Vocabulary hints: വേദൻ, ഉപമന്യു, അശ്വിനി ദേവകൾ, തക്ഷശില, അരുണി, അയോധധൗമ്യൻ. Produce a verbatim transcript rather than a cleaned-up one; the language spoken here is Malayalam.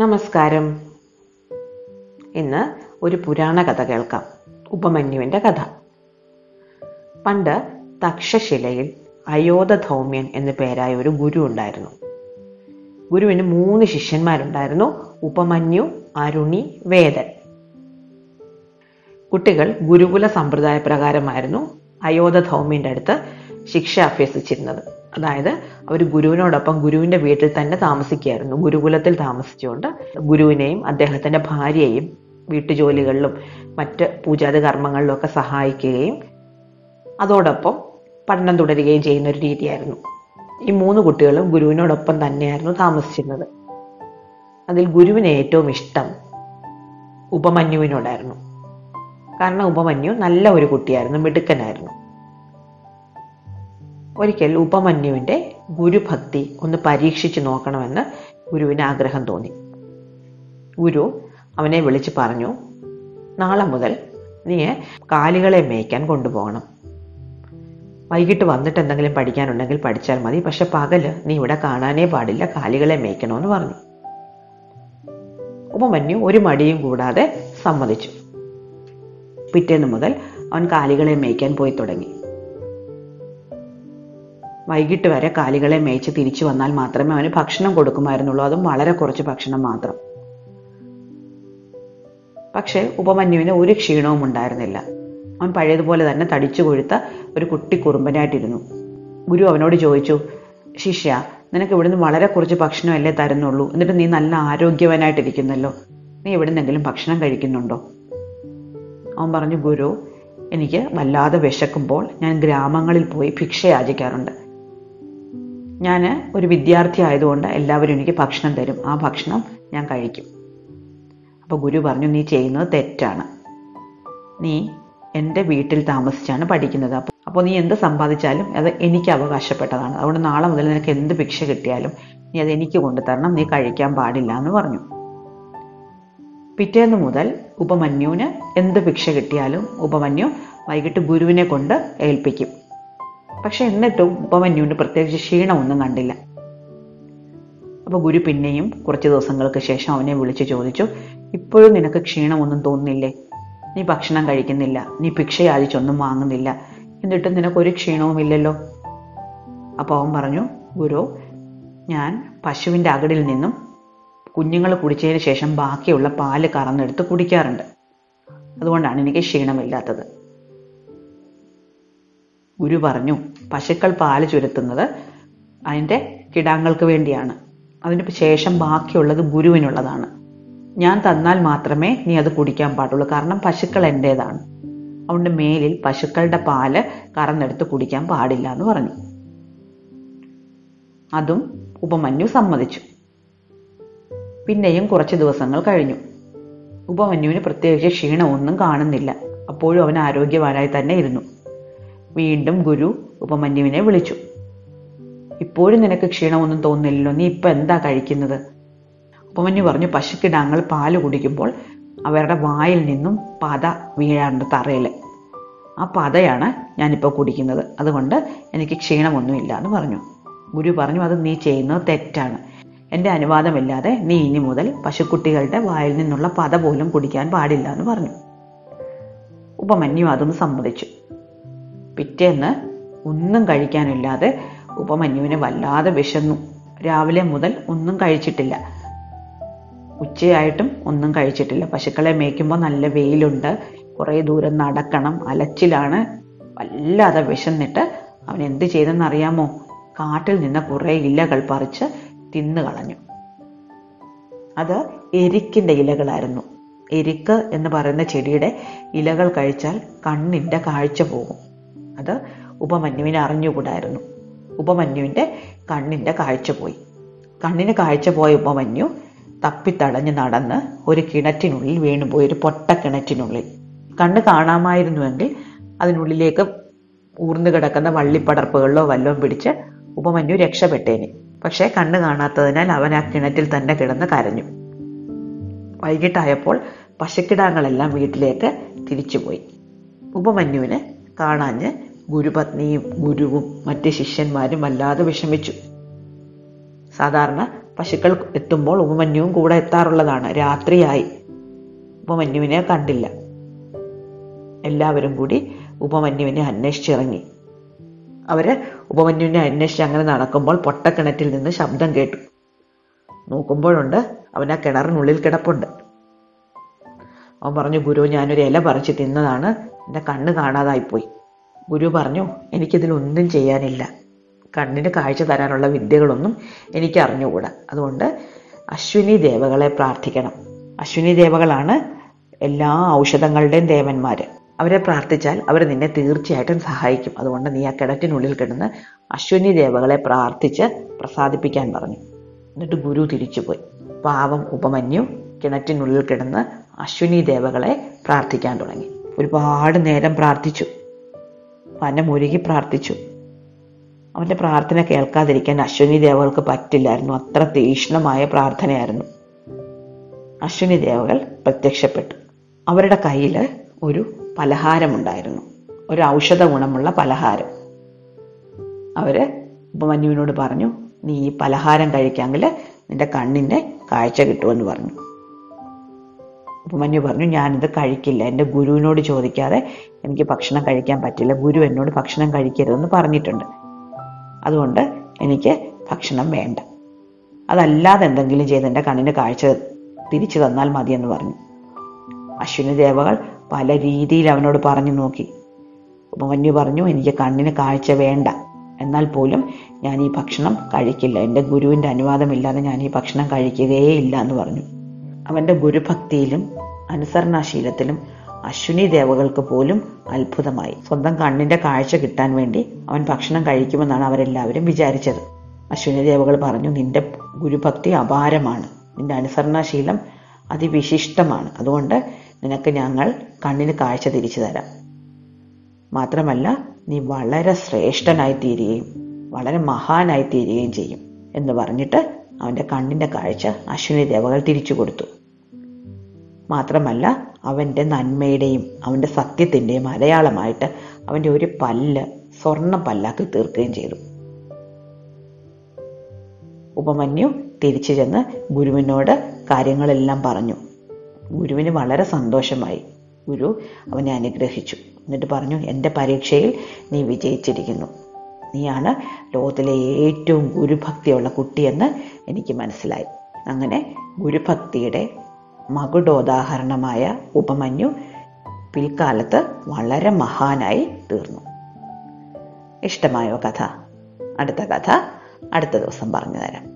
നമസ്കാരം. ഇന്ന് ഒരു പുരാണ കഥ കേൾക്കാം. ഉപമന്യുവിന്റെ കഥ. പണ്ട് തക്ഷശിലയിൽ അയോധധൗമ്യൻ എന്നു പേരായ ഒരു ഗുരു ഉണ്ടായിരുന്നു. ഗുരുവിന് മൂന്ന് ശിഷ്യന്മാരുണ്ടായിരുന്നു: ഉപമന്യു, അരുണി, വേദൻ. കുട്ടികൾ ഗുരുകുല സമ്പ്രദായ പ്രകാരമായിരുന്നു അയോധധൗമ്യന്റെ അടുത്ത് ശിക്ഷ അഭ്യസിച്ചിരുന്നത്. അതായത് അവർ ഗുരുവിനോടൊപ്പം ഗുരുവിന്റെ വീട്ടിൽ തന്നെ താമസിക്കുകയായിരുന്നു. ഗുരുകുലത്തിൽ താമസിച്ചുകൊണ്ട് ഗുരുവിനെയും അദ്ദേഹത്തിന്റെ ഭാര്യയെയും വീട്ടുജോലികളിലും മറ്റ് പൂജാതി കർമ്മങ്ങളിലും ഒക്കെ സഹായിക്കുകയും അതോടൊപ്പം പഠനം തുടരുകയും ചെയ്യുന്ന ഒരു രീതിയായിരുന്നു. ഈ മൂന്ന് കുട്ടികളും ഗുരുവിനോടൊപ്പം തന്നെയായിരുന്നു താമസിച്ചിരുന്നത്. അതിൽ ഗുരുവിന് ഏറ്റവും ഇഷ്ടം ഉപമന്യുവിനോടായിരുന്നു. കാരണം ഉപമന്യു നല്ല ഒരു കുട്ടിയായിരുന്നു, മിടുക്കനായിരുന്നു. ഒരിക്കൽ ഉപമന്യുവിന്റെ ഗുരുഭക്തി ഒന്ന് പരീക്ഷിച്ചു നോക്കണമെന്ന് ഗുരുവിന് ആഗ്രഹം തോന്നി. ഗുരു അവനെ വിളിച്ചു പറഞ്ഞു, നാളെ മുതൽ നീ കാലികളെ മേയ്ക്കാൻ കൊണ്ടുപോകണം. വൈകിട്ട് വന്നിട്ട് എന്തെങ്കിലും പഠിക്കാനുണ്ടെങ്കിൽ പഠിച്ചാൽ മതി. പക്ഷെ പകല് നീ ഇവിടെ കാണാനേ പാടില്ല, കാലികളെ മേയ്ക്കണമെന്ന് പറഞ്ഞു. ഉപമന്യു ഒരു മടിയും കൂടാതെ സമ്മതിച്ചു. പിറ്റേന്ന് മുതൽ അവൻ കാലികളെ മേയ്ക്കാൻ പോയി തുടങ്ങി. വൈകിട്ട് വരെ കാലികളെ മേയ്ച്ച് തിരിച്ചു വന്നാൽ മാത്രമേ അവന് ഭക്ഷണം കൊടുക്കുമായിരുന്നുള്ളൂ. അതും വളരെ കുറച്ച് ഭക്ഷണം മാത്രം. പക്ഷെ ഉപമന്യുവിന് ഒരു ക്ഷീണവും ഉണ്ടായിരുന്നില്ല. അവൻ പഴയതുപോലെ തന്നെ തടിച്ചു കൊഴുത്ത ഒരു കുട്ടി കുറുമ്പനായിട്ടിരുന്നു. ഗുരു അവനോട് ചോദിച്ചു, ശിഷ്യ, നിനക്ക് ഇവിടുന്ന് വളരെ കുറച്ച് ഭക്ഷണമല്ലേ തരുന്നുള്ളൂ, എന്നിട്ട് നീ നല്ല ആരോഗ്യവാനായിട്ടിരിക്കുന്നല്ലോ, നീ എവിടുന്നെങ്കിലും ഭക്ഷണം കഴിക്കുന്നുണ്ടോ? അവൻ പറഞ്ഞു, ഗുരു, എനിക്ക് വല്ലാതെ വിശക്കുമ്പോൾ ഞാൻ ഗ്രാമങ്ങളിൽ പോയി ഭിക്ഷയാചിക്കാറുണ്ട്. ഞാൻ ഒരു വിദ്യാർത്ഥി ആയതുകൊണ്ട് എല്ലാവരും എനിക്ക് ഭക്ഷണം തരും, ആ ഭക്ഷണം ഞാൻ കഴിക്കും. അപ്പോൾ ഗുരു പറഞ്ഞു, നീ ചെയ്യുന്നത് തെറ്റാണ്. നീ എൻ്റെ വീട്ടിൽ താമസിച്ചാണ് പഠിക്കുന്നത്. അപ്പോൾ അപ്പോൾ നീ എന്ത് സമ്പാദിച്ചാലും അത് എനിക്ക് അവകാശപ്പെട്ടതാണ്. അതുകൊണ്ട് നാളെ മുതൽ നിനക്ക് എന്ത് ഭിക്ഷ കിട്ടിയാലും നീ അത് എനിക്ക് കൊണ്ടുതരണം, നീ കഴിക്കാൻ പാടില്ല എന്ന് പറഞ്ഞു. പിറ്റേന്ന് മുതൽ ഉപമന്യുവിന് എന്ത് ഭിക്ഷ കിട്ടിയാലും ഉപമന്യു വൈകിട്ട് ഗുരുവിനെ കൊണ്ട് ഏൽപ്പിക്കും. പക്ഷെ എന്നിട്ടും ഉപമന്യുവിന് പ്രത്യേകിച്ച് ക്ഷീണമൊന്നും കണ്ടില്ല. അപ്പോൾ ഗുരു പിന്നെയും കുറച്ച് ദിവസങ്ങൾക്ക് ശേഷം അവനെ വിളിച്ചു ചോദിച്ചു, ഇപ്പോഴും നിനക്ക് ക്ഷീണമൊന്നും തോന്നുന്നില്ലേ? നീ ഭക്ഷണം കഴിക്കുന്നില്ല, നീ ഭിക്ഷയാചിച്ചൊന്നും വാങ്ങുന്നില്ല, എന്നിട്ടും നിനക്കൊരു ക്ഷീണവുമില്ലല്ലോ. അപ്പോൾ അവൻ പറഞ്ഞു, ഗുരു, ഞാൻ പശുവിൻ്റെ അകടിൽ നിന്നും കുഞ്ഞുങ്ങൾ കുടിച്ചതിന് ശേഷം ബാക്കിയുള്ള പാല് കറന്നെടുത്ത് കുടിക്കാറുണ്ട്, അതുകൊണ്ടാണ് എനിക്ക് ക്ഷീണമില്ലാത്തത്. ഗുരു പറഞ്ഞു, പശുക്കൾ പാല് ചുരത്തുന്നത് അതിൻ്റെ കിടാങ്ങൾക്ക് വേണ്ടിയാണ്, അതിന് ശേഷം ബാക്കിയുള്ളത് ഗുരുവിനുള്ളതാണ്. ഞാൻ തന്നാൽ മാത്രമേ നീ അത് കുടിക്കാൻ പാടുള്ളൂ, കാരണം പശുക്കൾ എൻ്റേതാണ്. അതുകൊണ്ട് മേലിൽ പശുക്കളുടെ പാല് കറന്നെടുത്ത് കുടിക്കാൻ പാടില്ല എന്ന് പറഞ്ഞു. അതും ഉപമന്യു സമ്മതിച്ചു. പിന്നെയും കുറച്ച് ദിവസങ്ങൾ കഴിഞ്ഞു. ഉപമന്യുവിന് പ്രത്യേകിച്ച് ക്ഷീണമൊന്നും കാണുന്നില്ല. അപ്പോഴും അവൻ ആരോഗ്യവാനായി തന്നെ ഇരുന്നു. വീണ്ടും ഗുരു ഉപമന്യുവിനെ വിളിച്ചു. ഇപ്പോഴും നിനക്ക് ക്ഷീണമൊന്നും തോന്നില്ലല്ലോ, നീ ഇപ്പം എന്താ കഴിക്കുന്നത്? ഉപമന്യു പറഞ്ഞു, പശുക്കിടാങ്ങൾ പാല് കുടിക്കുമ്പോൾ അവരുടെ വായിൽ നിന്നും പത വീഴാറുണ്ട് തറയിൽ, ആ പതയാണ് ഞാനിപ്പോൾ കുടിക്കുന്നത്, അതുകൊണ്ട് എനിക്ക് ക്ഷീണമൊന്നുമില്ല എന്ന് പറഞ്ഞു. ഗുരു പറഞ്ഞു, അത് നീ ചെയ്യുന്നത് തെറ്റാണ്. എൻ്റെ അനുവാദമില്ലാതെ നീ ഇനി മുതൽ പശുക്കുട്ടികളുടെ വായിൽ നിന്നുള്ള പത പോലും കുടിക്കാൻ പാടില്ല എന്ന് പറഞ്ഞു. ഉപമന്യു അതും സമ്മതിച്ചു. പിറ്റേന്ന് ഒന്നും കഴിക്കാനില്ലാതെ ഉപമന്യുവിനെ വല്ലാതെ വിശന്നു. രാവിലെ മുതൽ ഒന്നും കഴിച്ചിട്ടില്ല, ഉച്ചയായിട്ടും ഒന്നും കഴിച്ചിട്ടില്ല. പശുക്കളെ മേയ്ക്കുമ്പോൾ നല്ല വെയിലുണ്ട്, കുറേ ദൂരം നടക്കണം, അലച്ചിലാണ്. വല്ലാതെ വിശന്നിട്ട് അവൻ എന്ത് ചെയ്തെന്നറിയാമോ? കാട്ടിൽ നിന്ന് കുറേ ഇലകൾ പറിച്ച് തിന്നു കളഞ്ഞു. അത് എരിക്കിൻ്റെ ഇലകളായിരുന്നു. എരിക്ക് എന്ന് പറയുന്ന ചെടിയുടെ ഇലകൾ കഴിച്ചാൽ കണ്ണിൻ്റെ കാഴ്ച പോകും. അത് ഉപമന്യുവിനെ അറിഞ്ഞുകൂടായിരുന്നു. ഉപമന്യുവിൻ്റെ കണ്ണിൻ്റെ കാഴ്ച പോയി. കണ്ണിന് കാഴ്ച പോയ ഉപമന്യു തപ്പിത്തടഞ്ഞ് നടന്ന് ഒരു കിണറ്റിനുള്ളിൽ വീണുപോയി, ഒരു പൊട്ടക്കിണറ്റിനുള്ളിൽ. കണ്ണ് കാണാമായിരുന്നുവെങ്കിൽ അതിനുള്ളിലേക്ക് ഊർന്നു കിടക്കുന്ന വള്ളിപ്പടർപ്പുകളിലോ വല്ലതും പിടിച്ച് ഉപമന്യു രക്ഷപ്പെട്ടേനെ. പക്ഷേ കണ്ണ് കാണാത്തതിനാൽ അവൻ ആ കിണറ്റിൽ തന്നെ കിടന്ന് കരഞ്ഞു. വൈകിട്ടായപ്പോൾ പശുക്കിടാങ്ങളെല്ലാം വീട്ടിലേക്ക് തിരിച്ചുപോയി. ഉപമന്യുവിനെ കാണാഞ്ഞ് ഗുരുപത്നിയും ഗുരുവും മറ്റ് ശിഷ്യന്മാരും വല്ലാതെ വിഷമിച്ചു. സാധാരണ പശുക്കൾ എത്തുമ്പോൾ ഉപമന്യുവും കൂടെ എത്താറുള്ളതാണ്. രാത്രിയായി, ഉപമന്യുവിനെ കണ്ടില്ല. എല്ലാവരും കൂടി ഉപമന്യുവിനെ അന്വേഷിച്ചിറങ്ങി. അവര് ഉപമന്യുവിനെ അന്വേഷിച്ച് അങ്ങനെ നടക്കുമ്പോൾ പൊട്ടക്കിണറ്റിൽ നിന്ന് ശബ്ദം കേട്ടു. നോക്കുമ്പോഴുണ്ട് അവൻ ആ കിണറിനുള്ളിൽ കിടപ്പുണ്ട്. അവൻ പറഞ്ഞു, ഗുരു, ഞാനൊരു ഇല പറിച്ച് തിന്നതാണ്, എൻ്റെ കണ്ണ് കാണാതായിപ്പോയി. ഗുരു പറഞ്ഞു, എനിക്കിതിലൊന്നും ചെയ്യാനില്ല, കണ്ണിന് കാഴ്ച തരാനുള്ള വിദ്യകളൊന്നും എനിക്കറിഞ്ഞുകൂടാ, അതുകൊണ്ട് അശ്വിനി ദേവകളെ പ്രാർത്ഥിക്കണം. അശ്വിനി ദേവകളാണ് എല്ലാ ഔഷധങ്ങളുടെയും ദേവന്മാർ. അവരെ പ്രാർത്ഥിച്ചാൽ അവർ നിന്നെ തീർച്ചയായിട്ടും സഹായിക്കും. അതുകൊണ്ട് നീ ആ കിണറ്റിനുള്ളിൽ കിടന്ന് അശ്വിനി ദേവകളെ പ്രാർത്ഥിച്ച് പ്രസാദിപ്പിക്കാൻ പറഞ്ഞു. എന്നിട്ട് ഗുരു തിരിച്ചുപോയി. പാവം ഉപമന്യു കിണറ്റിനുള്ളിൽ കിടന്ന് അശ്വിനി ദേവകളെ പ്രാർത്ഥിക്കാൻ തുടങ്ങി. ഒരുപാട് നേരം പ്രാർത്ഥിച്ചു, മനമുരുകി പ്രാർത്ഥിച്ചു. അവൻ്റെ പ്രാർത്ഥന കേൾക്കാതിരിക്കാൻ അശ്വിനി ദേവകൾക്ക് പറ്റില്ലായിരുന്നു. അത്ര തീക്ഷ്ണമായ പ്രാർത്ഥനയായിരുന്നു. അശ്വിനി ദേവകൾ പ്രത്യക്ഷപ്പെട്ടു. അവരുടെ കയ്യിൽ ഒരു പലഹാരമുണ്ടായിരുന്നു, ഒരു ഔഷധ ഗുണമുള്ള പലഹാരം. അവർ ഉപമന്യുവിനോട് പറഞ്ഞു, നീ ഈ പലഹാരം കഴിക്കാമെങ്കിൽ നിന്റെ കണ്ണിന് കാഴ്ച കിട്ടുമെന്ന് പറഞ്ഞു. ഉപമന്യു പറഞ്ഞു, ഞാനിത് കഴിക്കില്ല, എൻ്റെ ഗുരുവിനോട് ചോദിക്കാതെ എനിക്ക് ഭക്ഷണം കഴിക്കാൻ പറ്റില്ല. ഗുരു എന്നോട് ഭക്ഷണം കഴിക്കരുതെന്ന് പറഞ്ഞിട്ടുണ്ട്, അതുകൊണ്ട് എനിക്ക് ഭക്ഷണം വേണ്ട. അതല്ലാതെ എന്തെങ്കിലും ചെയ്ത് എൻ്റെ കണ്ണിന് കാഴ്ച തിരിച്ചു തന്നാൽ മതിയെന്ന് പറഞ്ഞു. അശ്വിനി ദേവകൾ പല രീതിയിൽ അവനോട് പറഞ്ഞു നോക്കി. ഉപമന്യു പറഞ്ഞു, എനിക്ക് കണ്ണിന് കാഴ്ച വേണ്ട, എന്നാൽ പോലും ഞാൻ ഈ ഭക്ഷണം കഴിക്കില്ല. എൻ്റെ ഗുരുവിൻ്റെ അനുവാദമില്ലാതെ ഞാൻ ഈ ഭക്ഷണം കഴിക്കുകയേ ഇല്ല എന്ന് പറഞ്ഞു. അവൻ്റെ ഗുരുഭക്തിയിലും അനുസരണാശീലത്തിലും അശ്വിനി ദേവകൾക്ക് പോലും അത്ഭുതമായി. സ്വന്തം കണ്ണിൻ്റെ കാഴ്ച കിട്ടാൻ വേണ്ടി അവൻ ഭക്ഷണം കഴിക്കുമെന്നാണ് അവരെല്ലാവരും വിചാരിച്ചത്. അശ്വിനി ദേവകൾ പറഞ്ഞു, നിന്റെ ഗുരുഭക്തി അപാരമാണ്, നിന്റെ അനുസരണാശീലം അതിവിശിഷ്ടമാണ്, അതുകൊണ്ട് നിനക്ക് ഞങ്ങൾ കണ്ണിന് കാഴ്ച തിരിച്ചു തരാം. മാത്രമല്ല, നീ വളരെ ശ്രേഷ്ഠനായി തീരുകയും വളരെ മഹാനായി തീരുകയും ചെയ്യും എന്ന് പറഞ്ഞിട്ട് അവൻ്റെ കണ്ണിൻ്റെ കാഴ്ച അശ്വിനി ദേവകൾ തിരിച്ചു കൊടുത്തു. മാത്രമല്ല, അവൻ്റെ നന്മയുടെയും അവൻ്റെ സത്യത്തിൻ്റെയും അടയാളമായിട്ട് അവൻ്റെ ഒരു പല്ല് സ്വർണ്ണ പല്ലാക്കി തീർക്കുകയും ചെയ്തു. ഉപമന്യു തിരിച്ചു ചെന്ന് ഗുരുവിനോട് കാര്യങ്ങളെല്ലാം പറഞ്ഞു. ഗുരുവിന് വളരെ സന്തോഷമായി. ഗുരു അവനെ അനുഗ്രഹിച്ചു. എന്നിട്ട് പറഞ്ഞു, എൻ്റെ പരീക്ഷയിൽ നീ വിജയിച്ചിരിക്കുന്നു, നീയാണ് ലോകത്തിലെ ഏറ്റവും ഗുരുഭക്തിയുള്ള കുട്ടിയെന്ന് എനിക്ക് മനസ്സിലായി. അങ്ങനെ ഗുരുഭക്തിയുടെ മകുടോദാഹരണമായ ഉപമന്യു പിൽക്കാലത്ത് വളരെ മഹാനായി തീർന്നു. ഇഷ്ടമായോ കഥ? അടുത്ത കഥ അടുത്ത ദിവസം പറഞ്ഞു തരാം.